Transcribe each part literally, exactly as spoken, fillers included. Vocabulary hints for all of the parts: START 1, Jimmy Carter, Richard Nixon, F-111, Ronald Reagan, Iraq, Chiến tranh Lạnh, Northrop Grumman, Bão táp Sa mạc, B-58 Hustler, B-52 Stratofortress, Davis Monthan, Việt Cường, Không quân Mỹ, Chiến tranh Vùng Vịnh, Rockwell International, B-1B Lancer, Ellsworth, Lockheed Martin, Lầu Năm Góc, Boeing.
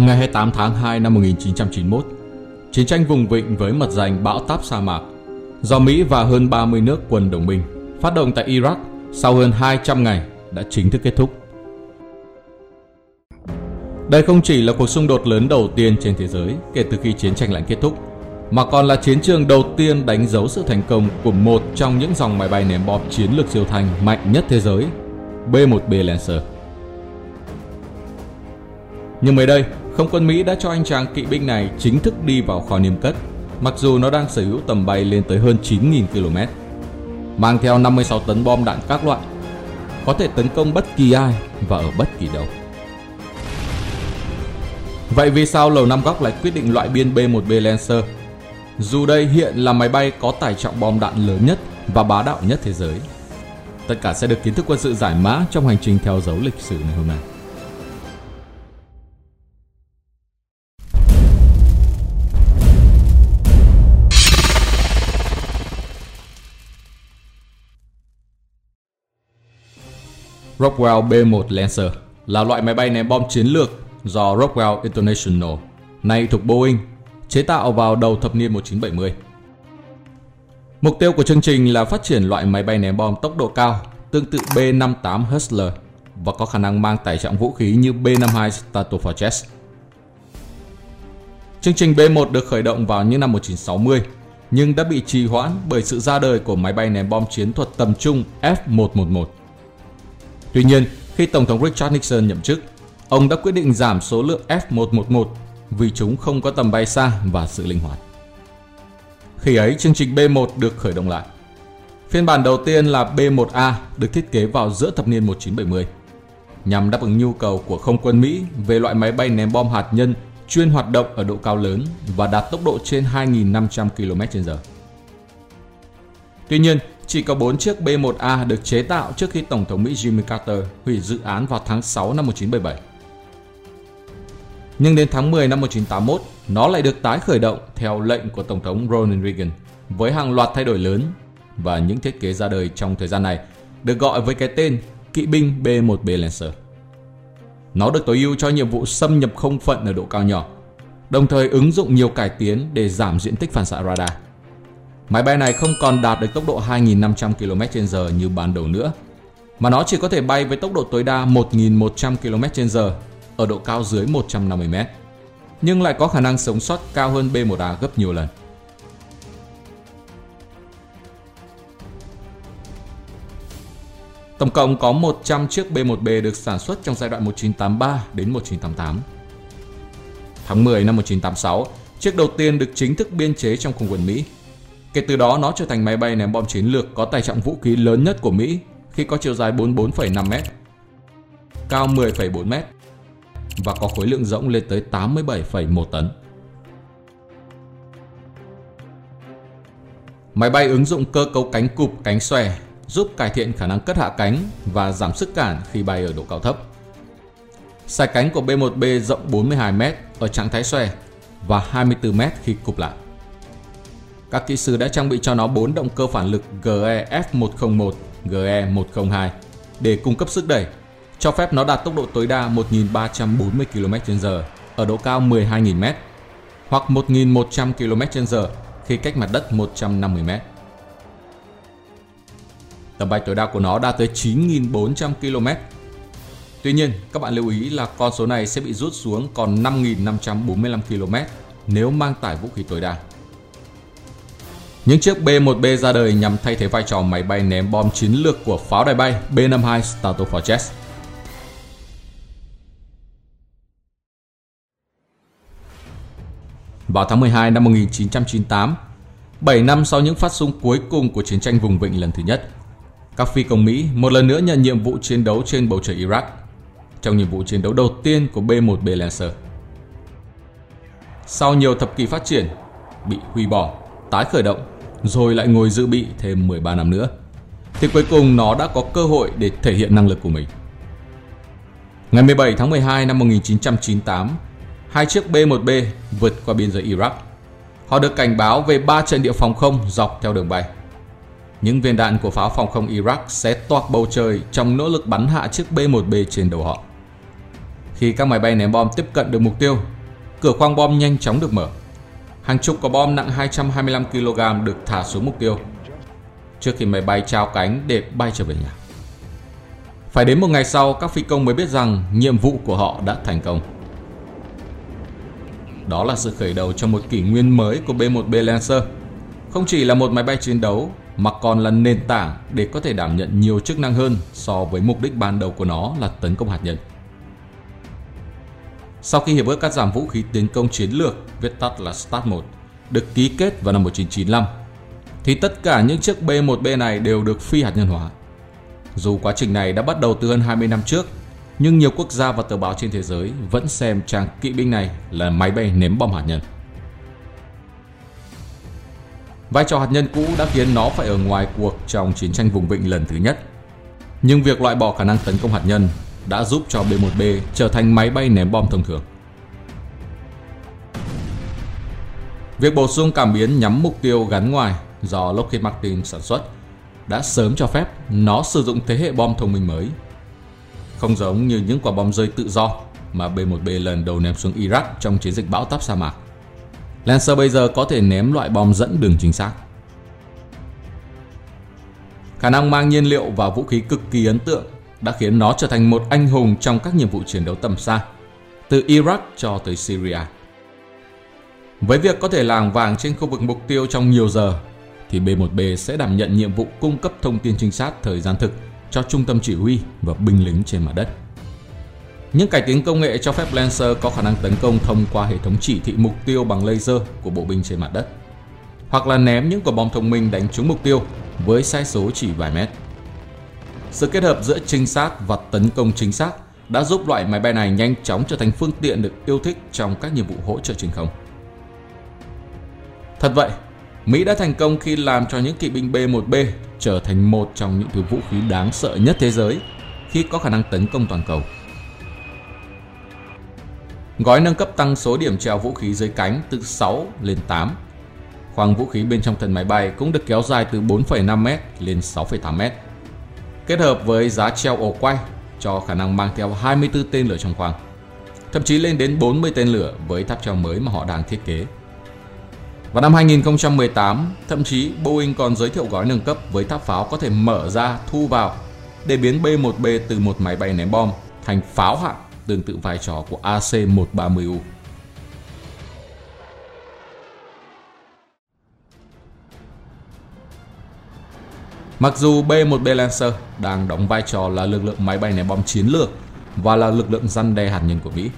Ngày hai mươi tám tháng hai năm một nghìn chín trăm chín mươi mốt, Chiến tranh Vùng Vịnh với mật danh Bão táp Sa mạc do Mỹ và hơn ba mươi nước quân đồng minh phát động tại Iraq sau hơn hai trăm ngày đã chính thức kết thúc. Đây không chỉ là cuộc xung đột lớn đầu tiên trên thế giới kể từ khi Chiến tranh Lạnh kết thúc, mà còn là chiến trường đầu tiên đánh dấu sự thành công của một trong những dòng máy bay ném bom chiến lược siêu thanh mạnh nhất thế giới, B một B Lancer. Nhưng mới đây, không quân Mỹ đã cho anh chàng kỵ binh này chính thức đi vào kho niêm cất, mặc dù nó đang sở hữu tầm bay lên tới hơn chín nghìn ki lô mét, mang theo năm mươi sáu tấn bom đạn các loại, có thể tấn công bất kỳ ai và ở bất kỳ đâu. Vậy vì sao Lầu Năm Góc lại quyết định loại biên B một B Lancer, dù đây hiện là máy bay có tải trọng bom đạn lớn nhất và bá đạo nhất thế giới? Tất cả sẽ được kiến thức quân sự giải mã trong hành trình theo dấu lịch sử ngày hôm nay. Rockwell B một Lancer là loại máy bay ném bom chiến lược do Rockwell International, nay thuộc Boeing, chế tạo vào đầu thập niên một nghìn chín trăm bảy mươi. Mục tiêu của chương trình là phát triển loại máy bay ném bom tốc độ cao tương tự B năm mươi tám Hustler và có khả năng mang tải trọng vũ khí như B năm mươi hai Stratofortress. Chương trình B một được khởi động vào những năm một nghìn chín trăm sáu mươi nhưng đã bị trì hoãn bởi sự ra đời của máy bay ném bom chiến thuật tầm trung F một một một. Tuy nhiên, khi Tổng thống Richard Nixon nhậm chức, ông đã quyết định giảm số lượng F một một một vì chúng không có tầm bay xa và sự linh hoạt. Khi ấy, chương trình B một được khởi động lại. Phiên bản đầu tiên là B một A được thiết kế vào giữa thập niên một nghìn chín trăm bảy mươi, nhằm đáp ứng nhu cầu của không quân Mỹ về loại máy bay ném bom hạt nhân chuyên hoạt động ở độ cao lớn và đạt tốc độ trên hai nghìn năm trăm ki lô mét trên giờ. Tuy nhiên, chỉ có bốn chiếc B một A được chế tạo trước khi Tổng thống Mỹ Jimmy Carter hủy dự án vào tháng sáu năm một nghìn chín trăm bảy mươi bảy. Nhưng đến tháng mười năm một nghìn chín trăm tám mươi mốt, nó lại được tái khởi động theo lệnh của Tổng thống Ronald Reagan với hàng loạt thay đổi lớn, và những thiết kế ra đời trong thời gian này được gọi với cái tên kỵ binh B một B Lancer. Nó được tối ưu cho nhiệm vụ xâm nhập không phận ở độ cao nhỏ, đồng thời ứng dụng nhiều cải tiến để giảm diện tích phản xạ radar. Máy bay này không còn đạt được tốc độ hai nghìn năm trăm ki lô mét trên giờ như ban đầu nữa, mà nó chỉ có thể bay với tốc độ tối đa một nghìn một trăm ki lô mét trên giờ ở độ cao dưới một trăm năm mươi mét, nhưng lại có khả năng sống sót cao hơn B một A gấp nhiều lần. Tổng cộng có một trăm chiếc B một B được sản xuất trong giai đoạn một nghìn chín trăm tám mươi ba đến một nghìn chín trăm tám mươi tám. Tháng mười năm một nghìn chín trăm tám mươi sáu, chiếc đầu tiên được chính thức biên chế trong không quân Mỹ. Kể từ đó, nó trở thành máy bay ném bom chiến lược có tải trọng vũ khí lớn nhất của Mỹ khi có chiều dài bốn mươi bốn phẩy năm mét, cao mười phẩy bốn mét và có khối lượng rỗng lên tới tám mươi bảy phẩy một tấn. Máy bay ứng dụng cơ cấu cánh cụp, cánh xòe giúp cải thiện khả năng cất hạ cánh và giảm sức cản khi bay ở độ cao thấp. Sải cánh của B một B rộng bốn mươi hai mét ở trạng thái xòe và hai mươi tư mét khi cụp lại. Các kỹ sư đã trang bị cho nó bốn động cơ phản lực G E F một không một, G E một không hai để cung cấp sức đẩy, cho phép nó đạt tốc độ tối đa một nghìn ba trăm bốn mươi ki lô mét trên giờ ở độ cao mười hai nghìn mét hoặc một nghìn một trăm ki lô mét trên giờ khi cách mặt đất một trăm năm mươi mét. Tầm bay tối đa của nó đạt tới chín nghìn bốn trăm ki lô mét. Tuy nhiên, các bạn lưu ý là con số này sẽ bị rút xuống còn năm nghìn năm trăm bốn mươi lăm ki lô mét nếu mang tải vũ khí tối đa. Những chiếc B một B ra đời nhằm thay thế vai trò máy bay ném bom chiến lược của pháo đài bay B năm mươi hai Stratofortress. Vào tháng mười hai năm một nghìn chín trăm chín mươi tám, bảy năm sau những phát súng cuối cùng của Chiến tranh Vùng Vịnh lần thứ nhất, các phi công Mỹ một lần nữa nhận nhiệm vụ chiến đấu trên bầu trời Iraq, trong nhiệm vụ chiến đấu đầu tiên của B một B Lancer. Sau nhiều thập kỷ phát triển, bị hủy bỏ, tái khởi động, rồi lại ngồi dự bị thêm mười ba năm nữa, thì cuối cùng nó đã có cơ hội để thể hiện năng lực của mình. Ngày mười bảy tháng mười hai năm một nghìn chín trăm chín mươi tám, hai chiếc B một B vượt qua biên giới Iraq. Họ được cảnh báo về ba trận địa phòng không dọc theo đường bay. Những viên đạn của pháo phòng không Iraq xé toạc bầu trời trong nỗ lực bắn hạ chiếc B một B trên đầu họ. Khi các máy bay ném bom tiếp cận được mục tiêu, cửa khoang bom nhanh chóng được mở. Hàng chục quả bom nặng hai trăm hai mươi lăm ki lô gam được thả xuống mục tiêu trước khi máy bay chao cánh để bay trở về nhà. Phải đến một ngày sau, các phi công mới biết rằng nhiệm vụ của họ đã thành công. Đó là sự khởi đầu cho một kỷ nguyên mới của B một B Lancer. Không chỉ là một máy bay chiến đấu, mà còn là nền tảng để có thể đảm nhận nhiều chức năng hơn so với mục đích ban đầu của nó là tấn công hạt nhân. Sau khi Hiệp ước Cắt giảm vũ khí tiến công chiến lược, viết tắt là START một, được ký kết vào năm một nghìn chín trăm chín mươi lăm, thì tất cả những chiếc B một B này đều được phi hạt nhân hóa. Dù quá trình này đã bắt đầu từ hơn hai mươi năm trước, nhưng nhiều quốc gia và tờ báo trên thế giới vẫn xem trang kỵ binh này là máy bay ném bom hạt nhân. Vai trò hạt nhân cũ đã khiến nó phải ở ngoài cuộc trong chiến tranh vùng vịnh lần thứ nhất. Nhưng việc loại bỏ khả năng tấn công hạt nhân đã giúp cho B một B trở thành máy bay ném bom thông thường. Việc bổ sung cảm biến nhắm mục tiêu gắn ngoài do Lockheed Martin sản xuất đã sớm cho phép nó sử dụng thế hệ bom thông minh mới. Không giống như những quả bom rơi tự do mà B một B lần đầu ném xuống Iraq trong chiến dịch bão táp sa mạc, Lancer bây giờ có thể ném loại bom dẫn đường chính xác. Khả năng mang nhiên liệu và vũ khí cực kỳ ấn tượng đã khiến nó trở thành một anh hùng trong các nhiệm vụ chiến đấu tầm xa, từ Iraq cho tới Syria. Với việc có thể lảng vàng trên khu vực mục tiêu trong nhiều giờ, thì B một B sẽ đảm nhận nhiệm vụ cung cấp thông tin trinh sát thời gian thực cho trung tâm chỉ huy và binh lính trên mặt đất. Những cải tiến công nghệ cho phép Lancer có khả năng tấn công thông qua hệ thống chỉ thị mục tiêu bằng laser của bộ binh trên mặt đất, hoặc là ném những quả bom thông minh đánh trúng mục tiêu với sai số chỉ vài mét. Sự kết hợp giữa trinh sát và tấn công chính xác đã giúp loại máy bay này nhanh chóng trở thành phương tiện được yêu thích trong các nhiệm vụ hỗ trợ trên không. Thật vậy, Mỹ đã thành công khi làm cho những kỵ binh B một B trở thành một trong những thứ vũ khí đáng sợ nhất thế giới khi có khả năng tấn công toàn cầu. Gói nâng cấp tăng số điểm treo vũ khí dưới cánh từ sáu lên tám. Khoang vũ khí bên trong thân máy bay cũng được kéo dài từ bốn phẩy năm mét lên sáu phẩy tám mét. Kết hợp với giá treo ổ quay cho khả năng mang theo hai mươi tư tên lửa trong khoang, thậm chí lên đến bốn mươi tên lửa với tháp treo mới mà họ đang thiết kế. Vào năm hai nghìn không trăm mười tám, thậm chí Boeing còn giới thiệu gói nâng cấp với tháp pháo có thể mở ra, thu vào để biến B một B từ một máy bay ném bom thành pháo hạng, tương tự vai trò của A C một ba mươi U. Mặc dù B một B Lancer đang đóng vai trò là lực lượng máy bay ném bom chiến lược và là lực lượng răn đe hạt nhân của Mỹ,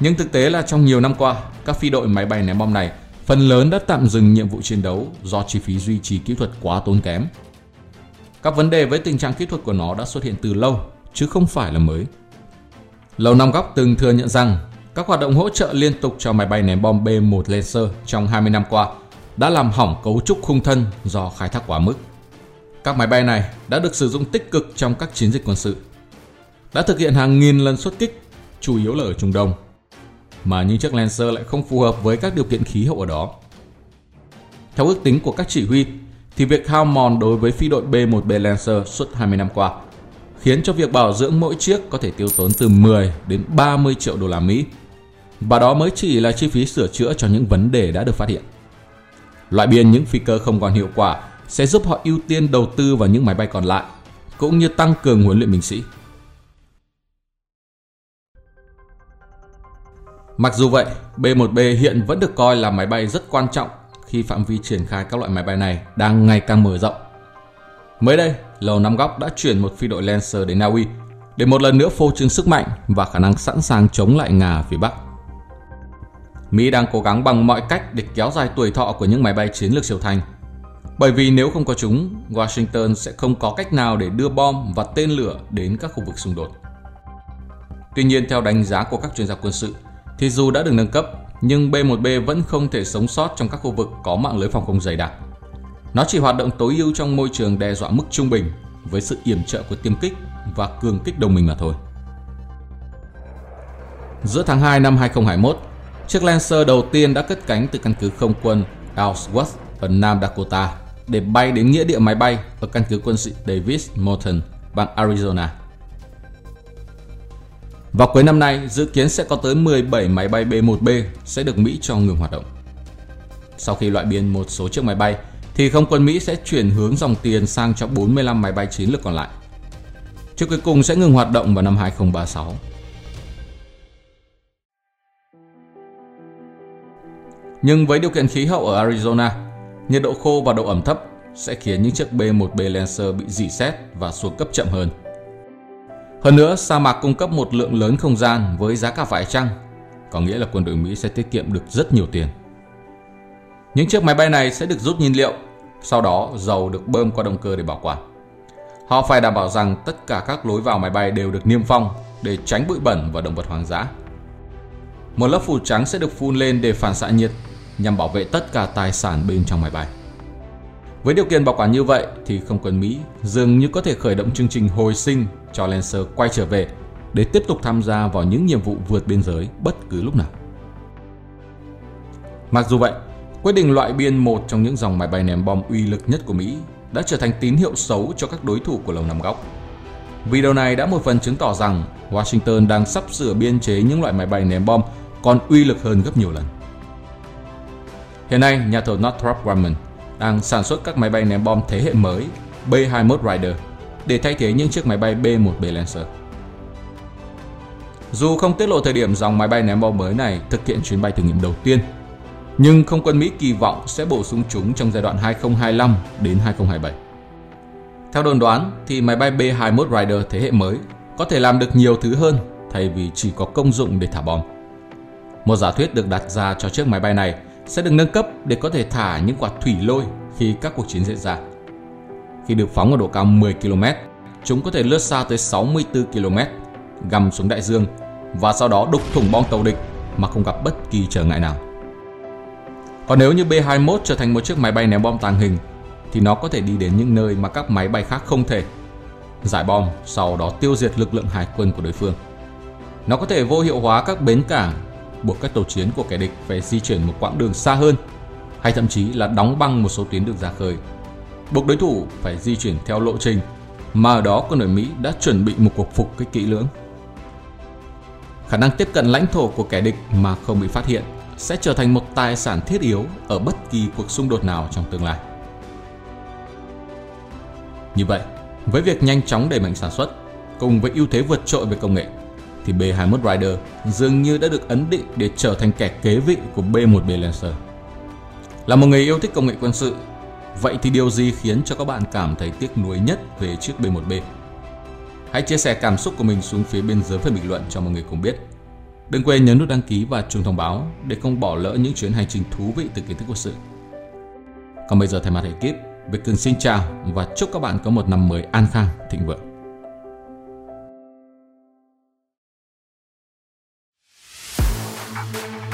nhưng thực tế là trong nhiều năm qua, các phi đội máy bay ném bom này phần lớn đã tạm dừng nhiệm vụ chiến đấu do chi phí duy trì kỹ thuật quá tốn kém. Các vấn đề với tình trạng kỹ thuật của nó đã xuất hiện từ lâu, chứ không phải là mới. Lầu Năm Góc từng thừa nhận rằng các hoạt động hỗ trợ liên tục cho máy bay ném bom B một Lancer trong hai mươi năm qua đã làm hỏng cấu trúc khung thân do khai thác quá mức. Các máy bay này đã được sử dụng tích cực trong các chiến dịch quân sự, đã thực hiện hàng nghìn lần xuất kích, chủ yếu là ở Trung Đông, mà những chiếc Lancer lại không phù hợp với các điều kiện khí hậu ở đó. Theo ước tính của các chỉ huy, thì việc hao mòn đối với phi đội B một B Lancer suốt hai mươi năm qua khiến cho việc bảo dưỡng mỗi chiếc có thể tiêu tốn từ mười đến ba mươi triệu đô la Mỹ. Và đó mới chỉ là chi phí sửa chữa cho những vấn đề đã được phát hiện. Loại biên những phi cơ không còn hiệu quả sẽ giúp họ ưu tiên đầu tư vào những máy bay còn lại, cũng như tăng cường huấn luyện binh sĩ. Mặc dù vậy, B một B hiện vẫn được coi là máy bay rất quan trọng khi phạm vi triển khai các loại máy bay này đang ngày càng mở rộng. Mới đây, Lầu Năm Góc đã chuyển một phi đội Lancer đến Na Uy để một lần nữa phô trương sức mạnh và khả năng sẵn sàng chống lại Nga ở phía Bắc. Mỹ đang cố gắng bằng mọi cách để kéo dài tuổi thọ của những máy bay chiến lược siêu thanh, bởi vì nếu không có chúng, Washington sẽ không có cách nào để đưa bom và tên lửa đến các khu vực xung đột. Tuy nhiên, theo đánh giá của các chuyên gia quân sự, thì dù đã được nâng cấp, nhưng B một B vẫn không thể sống sót trong các khu vực có mạng lưới phòng không dày đặc. Nó chỉ hoạt động tối ưu trong môi trường đe dọa mức trung bình với sự yểm trợ của tiêm kích và cường kích đồng minh mà thôi. Giữa tháng hai năm hai nghìn không trăm hai mươi mốt, chiếc Lancer đầu tiên đã cất cánh từ căn cứ không quân Ellsworth ở Nam Dakota để bay đến nghĩa địa máy bay ở căn cứ quân sự Davis Monthan, bang Arizona. Vào cuối năm nay, dự kiến sẽ có tới mười bảy máy bay B một B sẽ được Mỹ cho ngừng hoạt động. Sau khi loại biên một số chiếc máy bay, thì không quân Mỹ sẽ chuyển hướng dòng tiền sang cho bốn mươi lăm máy bay chiến lược còn lại. Chiếc cuối cùng sẽ ngừng hoạt động vào năm hai không ba sáu. Nhưng với điều kiện khí hậu ở Arizona, nhiệt độ khô và độ ẩm thấp sẽ khiến những chiếc B một B Lancer bị rỉ sét và xuống cấp chậm hơn. Hơn nữa, sa mạc cung cấp một lượng lớn không gian với giá cả phải chăng, có nghĩa là quân đội Mỹ sẽ tiết kiệm được rất nhiều tiền. Những chiếc máy bay này sẽ được rút nhiên liệu, sau đó dầu được bơm qua động cơ để bảo quản. Họ phải đảm bảo rằng tất cả các lối vào máy bay đều được niêm phong để tránh bụi bẩn và động vật hoang dã. Một lớp phủ trắng sẽ được phun lên để phản xạ nhiệt nhằm bảo vệ tất cả tài sản bên trong máy bay. Với điều kiện bảo quản như vậy thì không quân Mỹ dường như có thể khởi động chương trình hồi sinh cho Lancer quay trở về để tiếp tục tham gia vào những nhiệm vụ vượt biên giới bất cứ lúc nào. Mặc dù vậy, quyết định loại biên một trong những dòng máy bay ném bom uy lực nhất của Mỹ đã trở thành tín hiệu xấu cho các đối thủ của Lầu Năm Góc. Video này đã một phần chứng tỏ rằng Washington đang sắp sửa biên chế những loại máy bay ném bom còn uy lực hơn gấp nhiều lần. Hiện nay, nhà thầu Northrop Grumman đang sản xuất các máy bay ném bom thế hệ mới B hai mốt Raider để thay thế những chiếc máy bay B một B Lancer. Dù không tiết lộ thời điểm dòng máy bay ném bom mới này thực hiện chuyến bay thử nghiệm đầu tiên, nhưng không quân Mỹ kỳ vọng sẽ bổ sung chúng trong giai đoạn hai không hai lăm đến hai không hai bảy. Theo đồn đoán thì máy bay B hai mốt Raider thế hệ mới có thể làm được nhiều thứ hơn thay vì chỉ có công dụng để thả bom. Một giả thuyết được đặt ra cho chiếc máy bay này sẽ được nâng cấp để có thể thả những quả thủy lôi khi các cuộc chiến diễn ra. Khi được phóng ở độ cao mười ki lô mét, chúng có thể lướt xa tới sáu mươi tư ki lô mét, găm xuống đại dương và sau đó đục thủng bom tàu địch mà không gặp bất kỳ trở ngại nào. Còn nếu như B hai mốt trở thành một chiếc máy bay ném bom tàng hình, thì nó có thể đi đến những nơi mà các máy bay khác không thể, giải bom sau đó tiêu diệt lực lượng hải quân của đối phương. Nó có thể vô hiệu hóa các bến cảng, buộc các tàu chiến của kẻ địch phải di chuyển một quãng đường xa hơn, hay thậm chí là đóng băng một số tuyến đường ra khơi, buộc đối thủ phải di chuyển theo lộ trình mà ở đó quân đội Mỹ đã chuẩn bị một cuộc phục kích kỹ lưỡng. Khả năng tiếp cận lãnh thổ của kẻ địch mà không bị phát hiện sẽ trở thành một tài sản thiết yếu ở bất kỳ cuộc xung đột nào trong tương lai. Như vậy, với việc nhanh chóng đẩy mạnh sản xuất cùng với ưu thế vượt trội về công nghệ, thì B hai mốt Raider dường như đã được ấn định để trở thành kẻ kế vị của B một B Lancer. Là một người yêu thích công nghệ quân sự, vậy thì điều gì khiến cho các bạn cảm thấy tiếc nuối nhất về chiếc B một B? Hãy chia sẻ cảm xúc của mình xuống phía bên dưới phần bình luận cho mọi người cùng biết. Đừng quên nhấn nút đăng ký và chuông thông báo để không bỏ lỡ những chuyến hành trình thú vị từ kiến thức quân sự. Còn bây giờ thay mặt ekip, Việt Cường xin chào và chúc các bạn có một năm mới an khang, thịnh vượng. We'll be right back.